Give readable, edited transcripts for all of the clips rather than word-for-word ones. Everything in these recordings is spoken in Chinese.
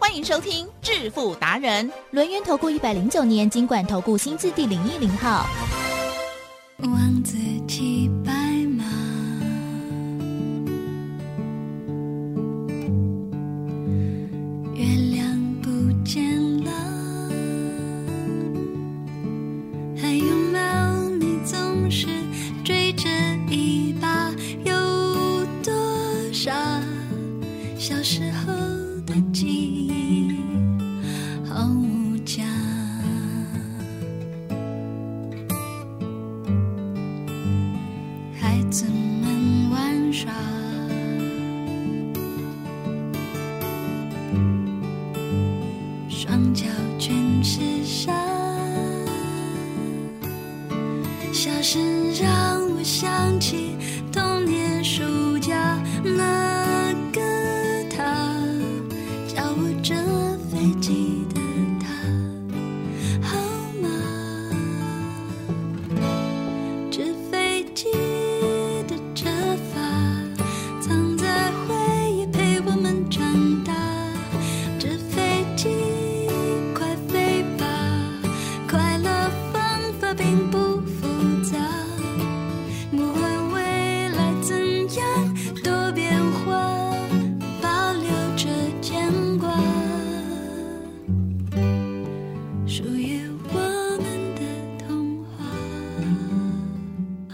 欢迎收听致富达人，轮源投顾109年金管投顾新字第010号。王子骑白马，月亮不见了，还有猫，你总是追着一把，有多少小时候的记忆毫无价。孩子们玩耍，双脚全是沙，笑声让我想起童年暑假那个他，教我折飞机的他，好吗？折飞机的折法，藏在回忆陪我们长大。折飞机，快飞吧，快乐方法并不复杂。不管未来怎样多变化，保留着牵挂，属于我们的童话。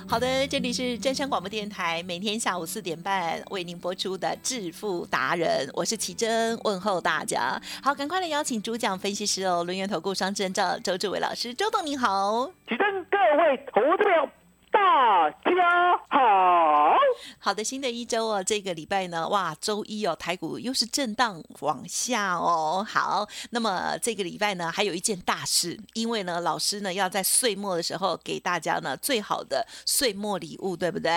好的，这里是正声广播电台，每天下午4点半为您播出的致富达人，我是奇珍，问候大家。好，赶快来邀请主讲分析师轮源投顾双证照周致伟老师，周董您好。奇珍，各位投资者大家好。好的，新的一周哦，这个礼拜呢，哇，周一哦，台股又是震荡往下哦。好，那么这个礼拜呢，还有一件大事，因为呢，老师呢要在岁末的时候给大家呢最好的岁末礼物，对不对？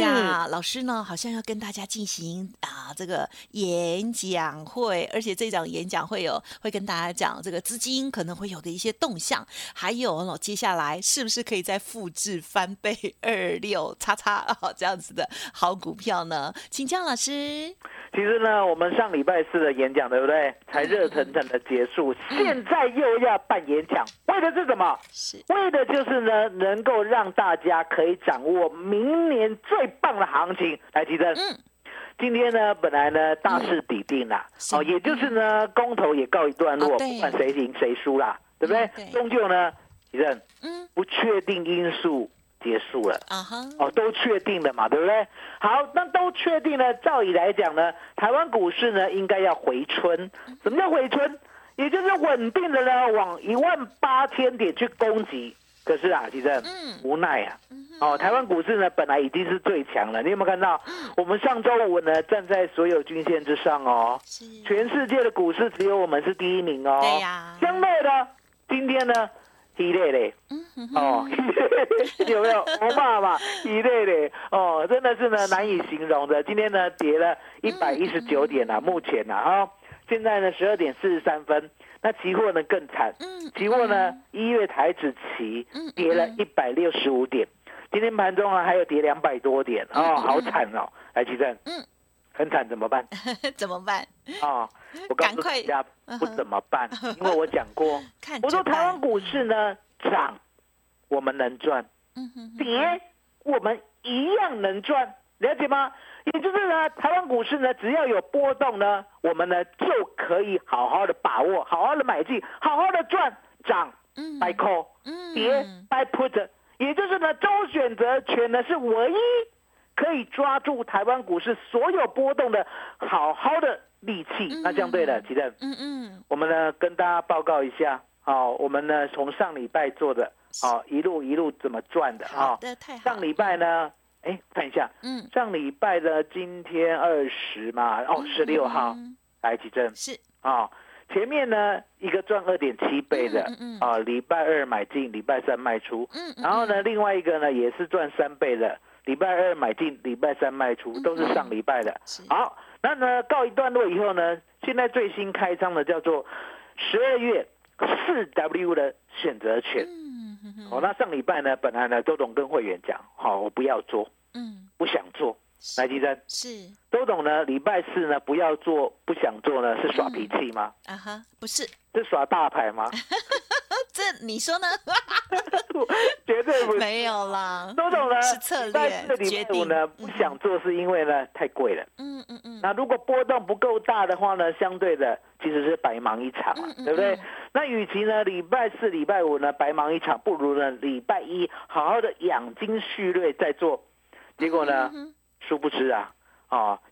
呀，老师呢好像要跟大家进行这个演讲会，而且这场演讲会会跟大家讲这个资金可能会有的一些动向，还有接下来是不是可以再复制翻倍？26XX这样子的好股票呢，请江老师。其实呢，我们上礼拜四的演讲，对不对？才热腾腾的结束，现在又要办演讲，为的是什么？为的就是呢，能够让大家可以掌握明年最棒的行情。来，奇珍。今天呢，本来呢大势底定啦，也就是呢公投也告一段落，不管谁赢谁输啦，对不对？终究呢，奇珍，不确定因素结束了，都确定了嘛，对不对？好，那都确定了，照理来讲呢，台湾股市呢应该要回春。什么叫回春？也就是稳定的呢往18000点去攻击。可是啊，其实无奈啊，台湾股市呢本来已经是最强了，你有没有看到？我们上周五呢站在所有均线之上哦，全世界的股市只有我们是第一名哦。对呀，相对的，今天呢。一类嘞，有没有？我爸爸一类嘞，真的是呢难以形容的。今天呢跌了119点啊，目前啊，现在呢12点43分。那期货呢更惨，期货呢1月台指期跌了165点，今天盘中啊还有跌200多点，好惨哦！来，奇正，很惨怎么办？怎么办？我告诉大家不怎么办，因为我讲过，我说台湾股市呢涨我们能赚，跌我们一样能赚，了解吗？也就是呢，台湾股市呢只要有波动呢，我们呢就可以好好的把握，好好的买进，好好的赚，涨 by call， 跌 by put， 也就是呢周选择权呢是唯一可以抓住台湾股市所有波动的好好的利器。那相对的，奇正，我们呢跟大家报告一下，我们呢从上礼拜做的，一路怎么赚的啊？上礼拜呢，看一下，上礼拜的今天20嘛，16号，来，奇正是前面呢一个赚 2.7 倍的啊，礼拜二买进，礼拜三卖出，然后呢另外一个呢也是赚3倍的，礼拜二买进，礼拜三卖出，都是上礼拜的。好，那呢告一段落以后呢，现在最新开张的叫做12月 4W 的选择权。哦，那上礼拜呢本来呢周董跟会员讲，好，我不要做，不想做。来，金生是周董呢？礼拜四呢，不要做，不想做呢，是耍脾气吗？啊哈，不是，是耍大牌吗？这你说呢？绝对不是，没有啦。周董呢是策略，但是礼拜五呢不想做，是因为呢太贵了。那如果波动不够大的话呢，相对的其实是白忙一场啊，对不对？那与其呢礼拜四、礼拜五呢白忙一场，不如呢礼拜一好好的养精蓄锐再做。结果呢？殊不知啊，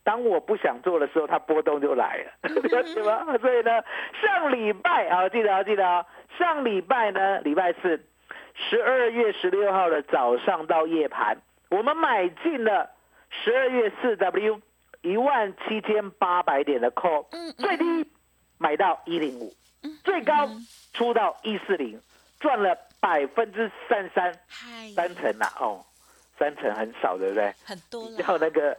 当我不想做的时候，它波动就来了，对吧？所以呢，上礼拜啊，记得啊，上礼拜呢，礼拜四，12月16号的早上到夜盘，我们买进了12月 4W 17800点的 call， 最低买到105，最高出到140，赚了33%，3成啊，哦。3成很少，对不对？很多了。要那个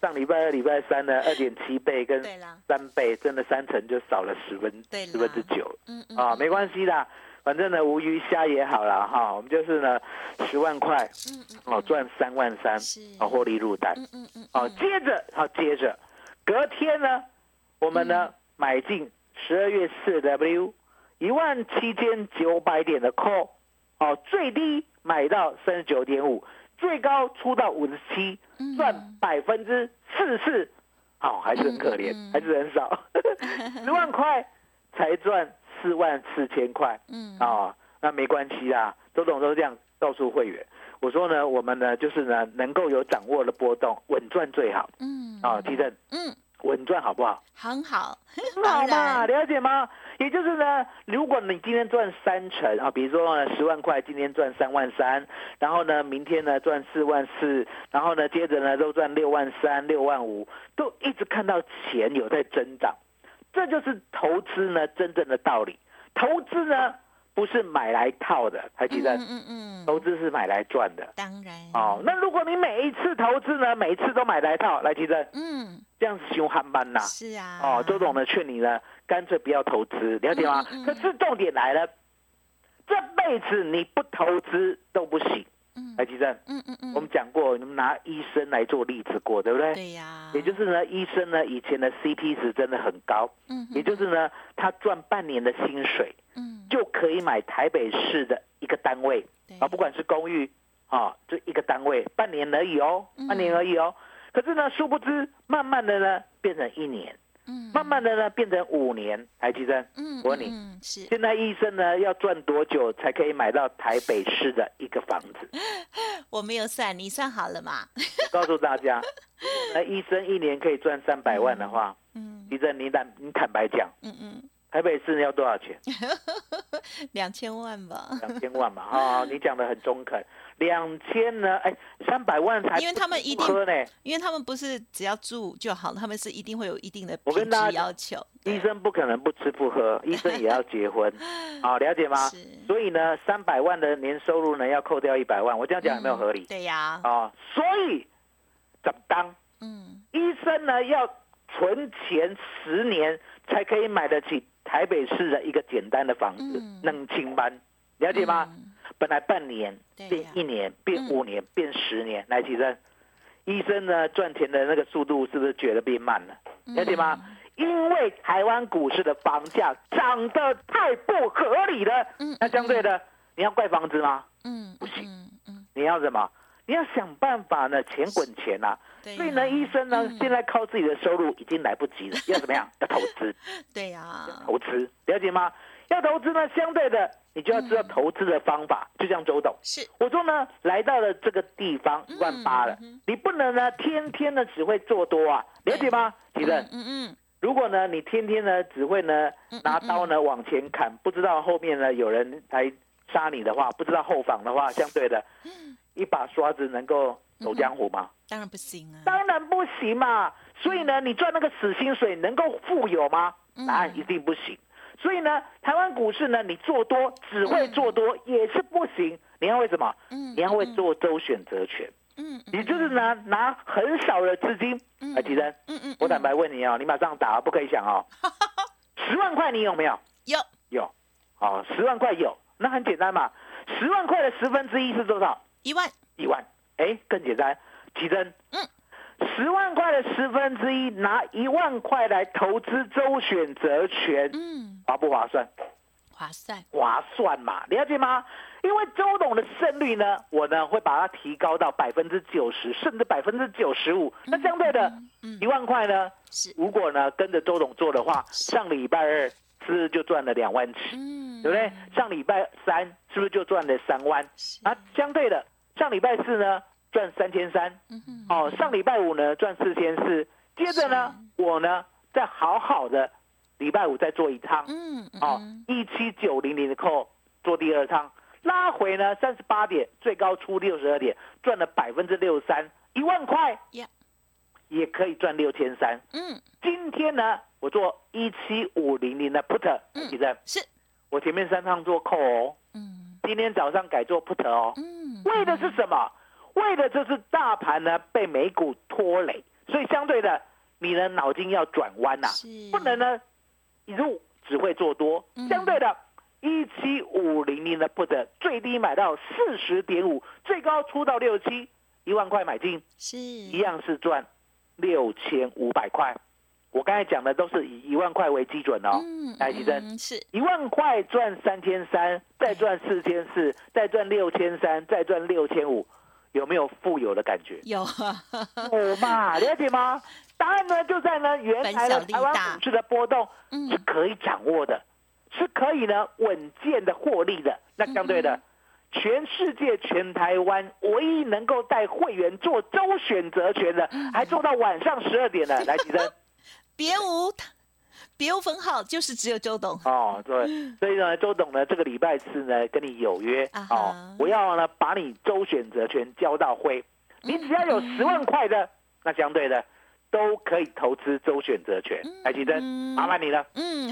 上礼拜二、礼拜三的 2.7 倍跟3倍，真的3成就少了10分之9。啊，没关系啦，反正呢无鱼虾也好啦哈，我们就是呢10万块，哦赚3万3，哦获利入袋。哦，接着隔天呢，我们呢买进12月 4W 17900点的 call， 哦最低买到 39.5。最高出到57，赚44%，好，还是很可怜，还是很少，10万块才赚44000块，那没关系啦，周董都这样告诉会员，我说呢，我们呢就是呢能够有掌握的波动，稳赚最好，提振，稳赚好不好？很好，很好嘛，了解吗？也就是呢，如果你今天赚3成啊，比如说呢10万块，今天赚3万3，然后呢明天呢赚4万4，然后呢接着呢都赚6万3、6万5，都一直看到钱有在增长，这就是投资呢真正的道理。投资呢不是买来套的，还记得？投资是买来赚的。当然。哦，那如果你每一次投资呢，每一次都买来套，来记得？这样子凶憨班呐。是啊。哦，周董呢劝你呢，干脆不要投资，了解吗？可是重点来了，这辈子你不投资都不行。来记得？我们讲过，你们拿医生来做例子过，对不对？对呀。也就是呢，医生呢以前的 CP 值真的很高。也就是呢，他赚半年的薪水。就可以买台北市的一个单位啊，不管是公寓啊，就一个单位，半年而已哦，可是呢，殊不知慢慢的呢变成1年，慢慢的呢变成5年，台积电，我问你，现在医生呢要赚多久才可以买到台北市的一个房子？我没有算，你算好了嘛？我告诉大家，那医生1年可以赚300万的话，医生你坦白讲，台北市要多少钱？2000万吧。2000万嘛，你讲的很中肯。2000呢？300万才不、欸。因为他们不是只要住就好，他们是一定会有一定的品质要求。医生不可能不吃不喝，医生也要结婚，好了解吗？所以呢，300万的年收入呢，要扣掉100万，我这样讲有没有合理？对呀。所以怎么当？医生呢要存钱10年才可以买得起。台北市的一个简单的房子，能清班，了解吗？本来半年变1年，变5年，变10年。来，其实医生呢赚钱的那个速度是不是觉得变慢了？了解吗？因为台湾股市的房价涨得太不合理了。那相对的，你要怪房子吗？不行。你要什么？你要想办法呢，钱滚钱啊！所以呢，医生呢，现在靠自己的收入已经来不及了，要怎么样？要投资。对呀，投资，了解吗？要投资呢，相对的，你就要知道投资的方法。就像周董，是我说呢，来到了这个地方18000了，你不能呢，天天呢只会做多啊，了解吗？奇正，如果呢，你天天呢只会呢拿刀呢往前砍，不知道后面呢有人来杀你的话，不知道后防的话，相对的，一把刷子能够走江湖吗？当然不行啊！当然不行嘛！所以呢，你赚那个死薪水能够富有吗？答案一定不行。所以呢，台湾股市呢，你做多只会做多也是不行，你要会什么？你要会做周选择权。你就是拿很少的资金。哎，奇珍，我坦白问你哦，你马上打，不可以想哦。10万块你有没有？有。哦，10万块有，那很简单嘛。10万块的1/10是多少？1万。哎，更简单，奇珍。10万块的1/10，拿1万块来投资周选择权，划不划算？划算嘛，了解吗？因为周董的胜率呢，我呢会把它提高到90%，甚至95%。那相对的，1万块呢，如果呢跟着周董做的话，上礼拜二是不是就赚了2万起？对不对？上礼拜三是不是就赚了3万？啊，相对的，上礼拜四呢？赚3300，哦，上礼拜五呢赚4400，接着呢我呢再好好的礼拜五再做一趟，哦，17900的扣做第二趟，拉回呢38点，最高出62点，赚了63%，1万块也可以赚6300。今天呢我做17500的 put， 记得是我前面3趟做扣哦，今天早上改做 put 哦，为的是什么？为的就是大盘呢被美股拖累，所以相对的，你的脑筋要转弯呐，不能呢一路只会做多。相对的，17500的 put 最低买到40.5，最高出到67，1万块买进，一样是赚6500块。我刚才讲的都是以1万块为基准哦，来齐珍，1万块赚3300，再赚4400，再赚6300，再赚6500。有没有富有的感觉？有啊，嘛，了解吗？答案呢就在呢原来的台湾股市的波动是可以掌握的，是可以呢稳健的获利的。那相对的，全世界全台湾唯一能够带会员做周选择权的，还做到晚上12点的，来，齐珍，别无分号，就是只有周董哦，对，所以呢，周董呢，这个礼拜四呢，跟你有约哦，我要呢把你周选择权交到会，你只要有10万块的，那相对的都可以投资周选择权。来，奇珍，麻烦你了。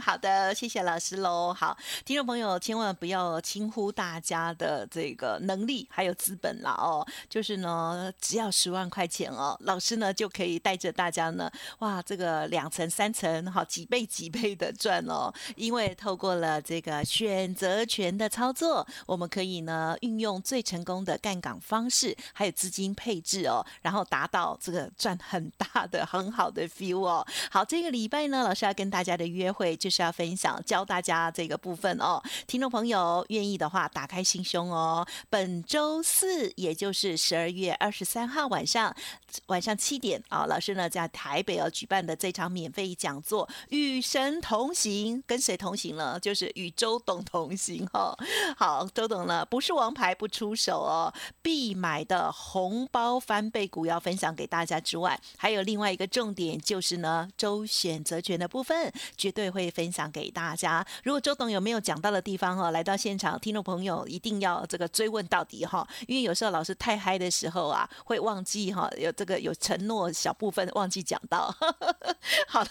好的，谢谢老师喽。好，听众朋友千万不要轻忽大家的这个能力还有资本啦哦。就是呢，只要10万块钱哦，老师呢就可以带着大家呢，哇，这个2层3层，好几倍的赚哦。因为透过了这个选择权的操作，我们可以呢运用最成功的杠杆方式，还有资金配置哦，然后达到这个赚很大的。很好的 feel 哦。好，这个礼拜呢，老师要跟大家的约会就是要分享教大家这个部分哦。听众朋友愿意的话，打开心胸哦。本周四，也就是12月23号晚上7点啊，老师呢在台北哦举办的这场免费讲座《与神同行》，跟谁同行呢？就是与周董同行哦。好，周董呢不是王牌不出手哦，必买的红包翻倍股要分享给大家之外，还有另外一个重点就是呢，周选择权的部分绝对会分享给大家。如果周董有没有讲到的地方，来到现场，听众朋友一定要这个追问到底，因为有时候老师太嗨的时候啊，会忘记有这个有承诺小部分忘记讲到。好了，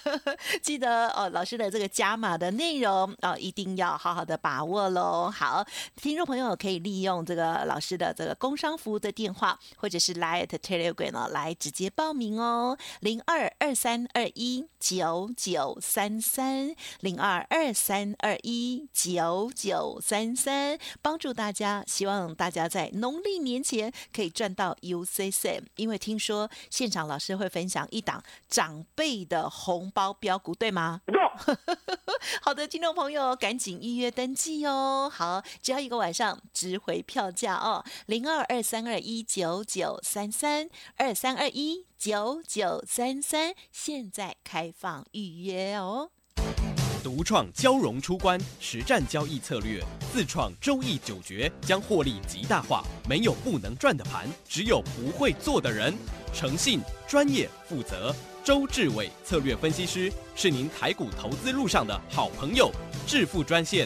记得哦，老师的这个加码的内容哦，一定要好好的把握喽。好，听众朋友可以利用这个老师的这个工商服务的电话，或者是 Line at Telegram 哦，来直接报名哦。0223219933，0223219933，帮助大家，希望大家在农历年前可以赚到 UCCM， 因为听说现场老师会分享一档长辈的红包标股，对吗？好的，听众朋友赶紧预约登记哦。好，只要一个晚上，值回票价哦。0223219933，23219933，现在开放预约哦。独创交融出关实战交易策略，自创周易九诀，将获利极大化。没有不能赚的盘，只有不会做的人。诚信、专业、负责，周志伟策略分析师是您台股投资路上的好朋友。致富专线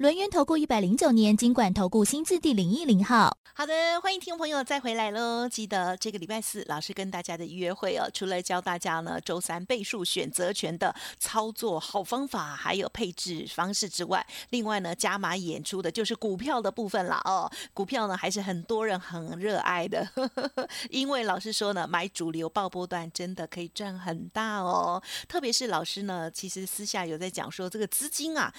轮源投顾109年金管投顾新字第010号。好的，欢迎听众朋友再回来咯。记得这个礼拜四老师跟大家的约会哦，除了教大家呢周三倍数选择权的操作好方法还有配置方式之外，另外呢加码演出的就是股票的部分啦哦。股票呢还是很多人很热爱的因为老师说呢买主流爆波段真的可以赚很大哦。特别是老师呢其实私下有在讲说这个资金啊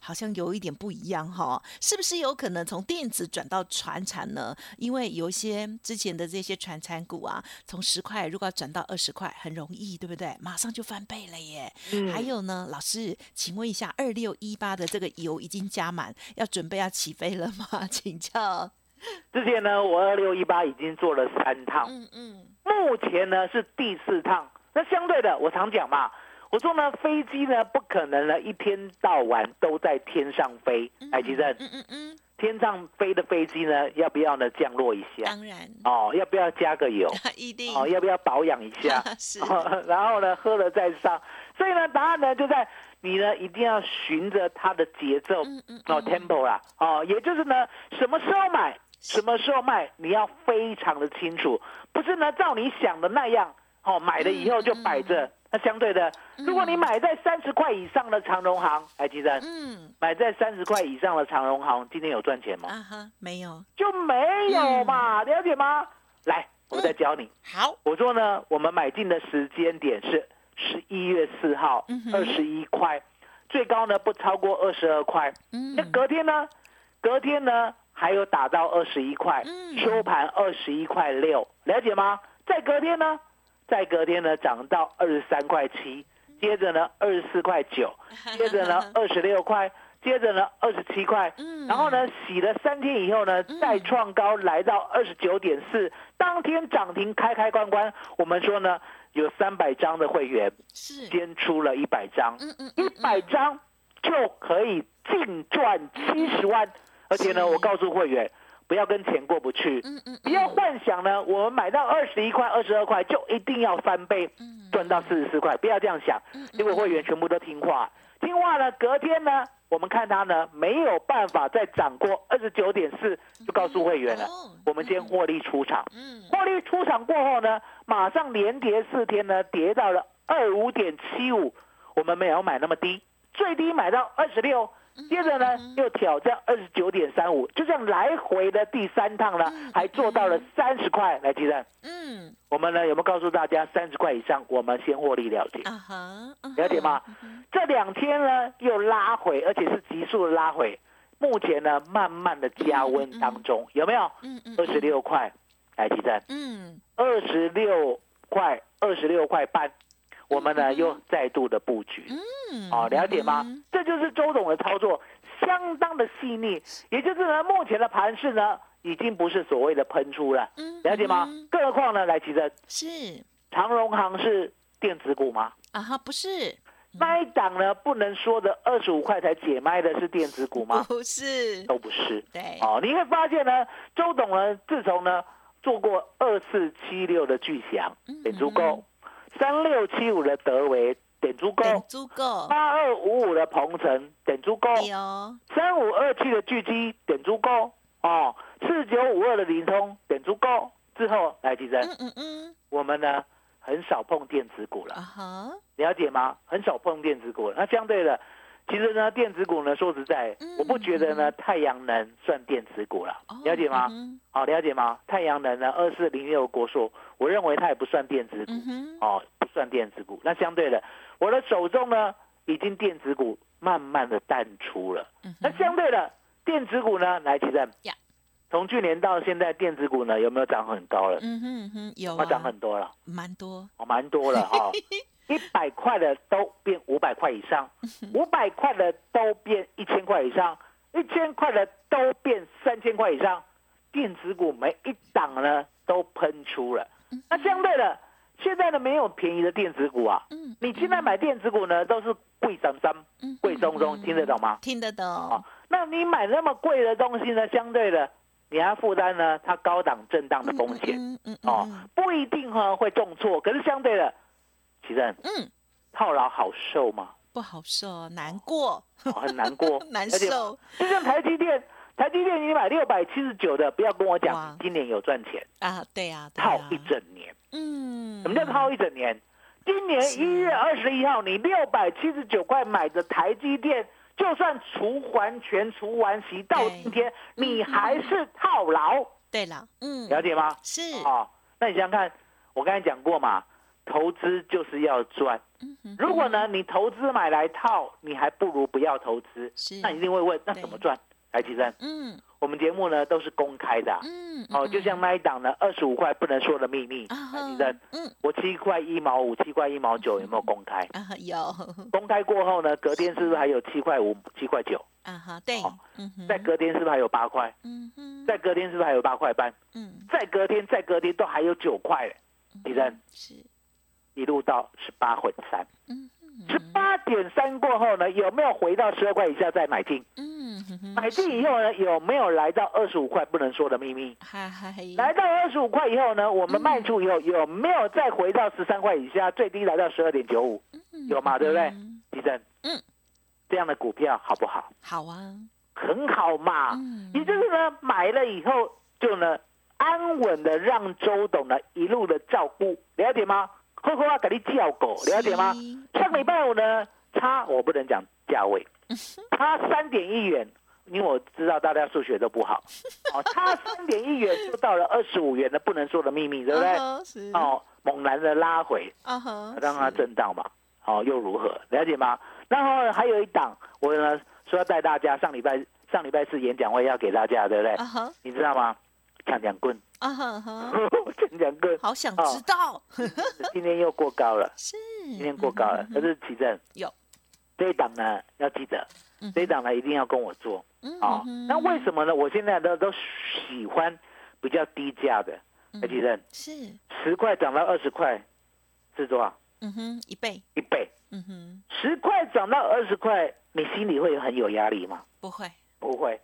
好像有一点不一样哦，是不是有可能从电子转到传产呢？因为有一些之前的这些传产股啊，从10块如果要转到20块很容易，对不对？马上就翻倍了耶。还有呢老师请问一下2618的这个油已经加满，要准备要起飞了吗？请教。之前呢我2618已经做了3趟，目前呢是第4趟。那相对的我常讲嘛，我说呢，飞机呢不可能呢一天到晚都在天上飞，来吉正，天上飞的飞机呢，要不要呢降落一下？当然，要不要加个油？一定，要不要保养一下？是、然后呢，喝了再上。所以呢，答案呢就在你呢一定要循着它的节奏，tempo 啦，也就是呢，什么时候买，什么时候卖，你要非常的清楚，不是呢照你想的那样，买了以后就摆着。那相对的，如果你买在30块以上的长荣行，来吉正，买在30块以上的长荣行，今天有赚钱吗？没有，就没有嘛，了解吗？来，我再教你。好，我说呢，我们买进的时间点是11月4号，21块，最高呢不超过22块。那隔天呢还有打到21块，收盘21块6，了解吗？再隔天呢，涨到23块7，接着呢24块9，接着呢26块，接着呢27块，然后呢洗了3天以后呢，再创高来到29.4，当天涨停开关，我们说呢有300张的会员，先出了100张，100张就可以净赚70万，而且呢我告诉会员，不要跟钱过不去，不要幻想呢我们买到21块、22块就一定要翻倍赚到44块，不要这样想。结果会员全部都听话呢，隔天呢我们看他呢没有办法再涨过 29.4， 就告诉会员了，我们先获利出场。获利出场过后呢，马上连跌4天呢，跌到了 25.75， 我们没有买那么低，最低买到26，接着呢又挑战 29.35， 就这样来回的第3趟呢还做到了30块，来吉正，我们呢有没有告诉大家30块以上我们先获利了结？了解吗？这2天呢又拉回，而且是急速的拉回，目前呢慢慢的加温当中，有没有？26块，来吉正，26块，26块半，我们呢又再度的布局，了解吗？这就是周董的操作，相当的细腻。也就是呢，目前的盘势呢，已经不是所谓的喷出了，了解吗？更何况呢，来其实是长荣行是电子股吗？不是。那一档呢，不能说的25块才解卖的是电子股吗？不是，都不是。对，你会发现呢，周董呢，自从呢做过2476的巨翔，点足够。3675的德维，点足够，8255的鹏程，点足够，3527的巨基，点足够，4952的灵通，点足够。之后来吉珍，我们呢很少碰电子股了，了解吗？很少碰电子股了。那相对的，其实呢电子股呢说实在，我不觉得呢太阳能算电子股了，了解吗？了解吗？太阳能呢2406国硕，我认为它也不算电子股，不算电子股。那相对的，我的手中呢已经电子股慢慢的淡出了。那相对的，电子股呢，来齐正，从去年到现在，电子股呢有没有涨很高了？有，涨很多了，蛮多了。100块的都变500块以上，500块的都变1000块以上，1000块的都变3000块以上，电子股每一档呢都喷出了。那相对的，现在呢没有便宜的电子股啊，你现在买电子股呢都是贵涨涨、贵中中，听得懂吗？听得懂。哦，那你买那么贵的东西呢，相对的你还负担呢它高档震荡的风险，哦，不一定呢会重挫，可是相对的，奇正，套牢好受吗？不好受，难过，很难过，难受。就像台积电，你买679的，不要跟我讲今年有赚钱啊，对啊，套一整年。什么叫套一整年？今年1月21号，你679块买的台积电，就算除完权、除完息到今天，你还是套牢。对了，了解吗？是哦，那你想想看，我刚才讲过嘛，投资就是要赚。如果呢，你投资买来套，你还不如不要投资。那你一定会问，那怎么赚？来，奇珍，我们节目呢都是公开的，哦，就像那一档呢，25块不能说的秘密，来，奇珍，我7块1毛5、7块1毛9有没有公开？啊，有。公开过后呢，隔天是不是还有7块5、7块9？啊哈，对。在隔天是不是还有8块？在隔天是不是还有8块半？在隔天，都还有9块嘞，奇珍。是。一路到18.3，18.3过后呢，有没有回到12块以下再买进？买进以后呢，有没有来到25块不能说的秘密？来到25块以后呢，我们卖出以后有没有再回到13块以下，最低来到12.95？有嘛？对不对？奇正，这样的股票好不好？好啊，很好嘛。也就是呢，买了以后就呢安稳的让周董呢一路的照顾，了解吗？呵呵啊，给你叫狗，了解吗？上礼拜五呢，差我不能讲价位，差3.1元，因为我知道大家数学都不好，哦，差3.1元就到了25元的不能说的秘密，对不对？哦，猛然的拉回，让它震荡嘛，哦，又如何？了解吗？然后还有一档，我呢说要带大家上礼拜四演讲会要给大家，对不对？你知道吗？抢抢棍。好想知道，今天又过高了，可是奇正有这一档呢，要记得这一档呢一定要跟我做啊。那为什么呢？我现在都喜欢比较低价的，奇正是10块涨到20块是多少？一倍。10块涨到20块，你心里会很有压力吗？不会，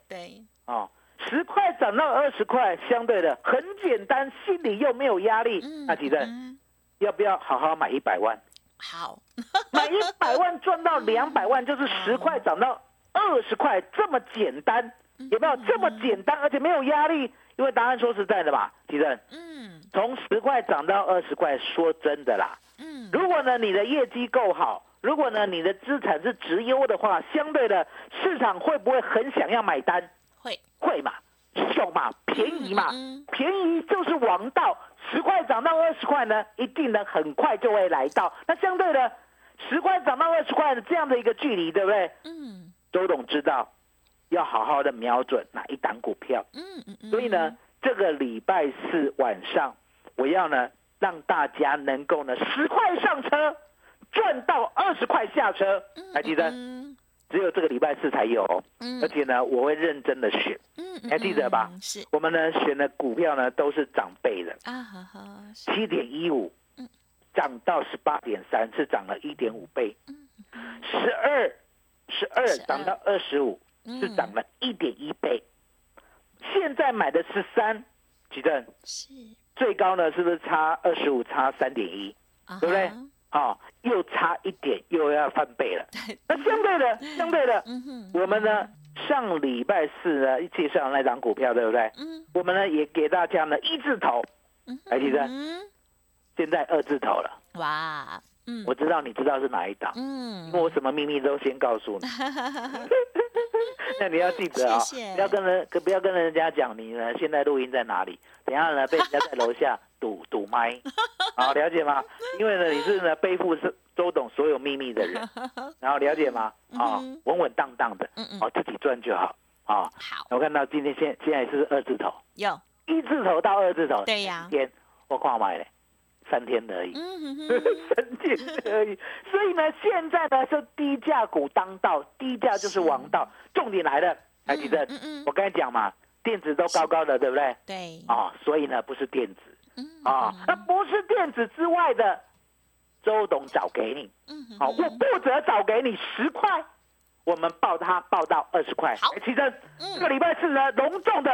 对哦。10块涨到20块，相对的很简单，心里又没有压力。那奇正，要不要好好买100万？好，买100万赚到200万，就是10块涨到20块，这么简单，有没有？这么简单，而且没有压力。因为答案说实在的嘛，奇正，从10块涨到20块，说真的啦，如果呢你的业绩够好，如果呢你的资产是质优的话，相对的市场会不会很想要买单？会嘛，凶嘛，便宜嘛，便宜就是王道。10块涨到20块呢，一定能很快就会来到。那相对的，10块涨到20块的这样的一个距离，对不对？周董知道要好好的瞄准哪一档股票。所以呢，这个礼拜四晚上，我要呢让大家能够呢10块上车，赚到20块下车。还记得？只有这个礼拜四才有，而且呢，我会认真的选，还记得吧？是，我们呢选的股票呢都是长辈的啊，7.15涨到18.3，是涨了1.5倍，十二涨到25，是涨了1.1倍，现在买的13，奇正是最高呢，是不是差25差3.1，对不对？哦，又差一点，又要翻倍了。那相对的，我们呢上礼拜四呢介绍那张股票，对不对？我们呢也给大家呢1字头，来，奇珍，现在2字头了。哇，我知道你知道是哪一档，因为我什么秘密都先告诉你。那你要记得啊，不要跟人家讲你呢现在录音在哪里，等一下呢被人家在楼下。堵麦，好，了解吗？因为呢，你是呢背负周董所有秘密的人，然后了解吗？啊，稳稳当当的，哦，自己赚就好啊。好，我看到今天现在是2字头，有1字头到2字头，对呀，今天我看买了3天而已，三天而已。所以呢，现在呢就低价股当道，低价就是王道。重点来了，台积电，我刚才讲嘛，电子都高高的，对不对？对。啊、哦，所以呢不是电子，啊、哦，那不是电子之外的，周董找给你，好、哦，我不只找给你10块。我们报它报到20块。好，其实这个礼拜四呢，隆重的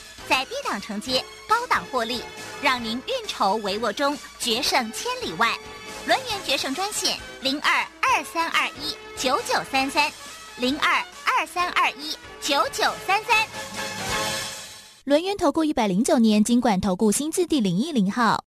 在低档承接，高档获利，让您运筹帷幄中决胜千里外。轮源决胜专线0223219933 0223219933。轮源投顾109年金管投顾新字第010号。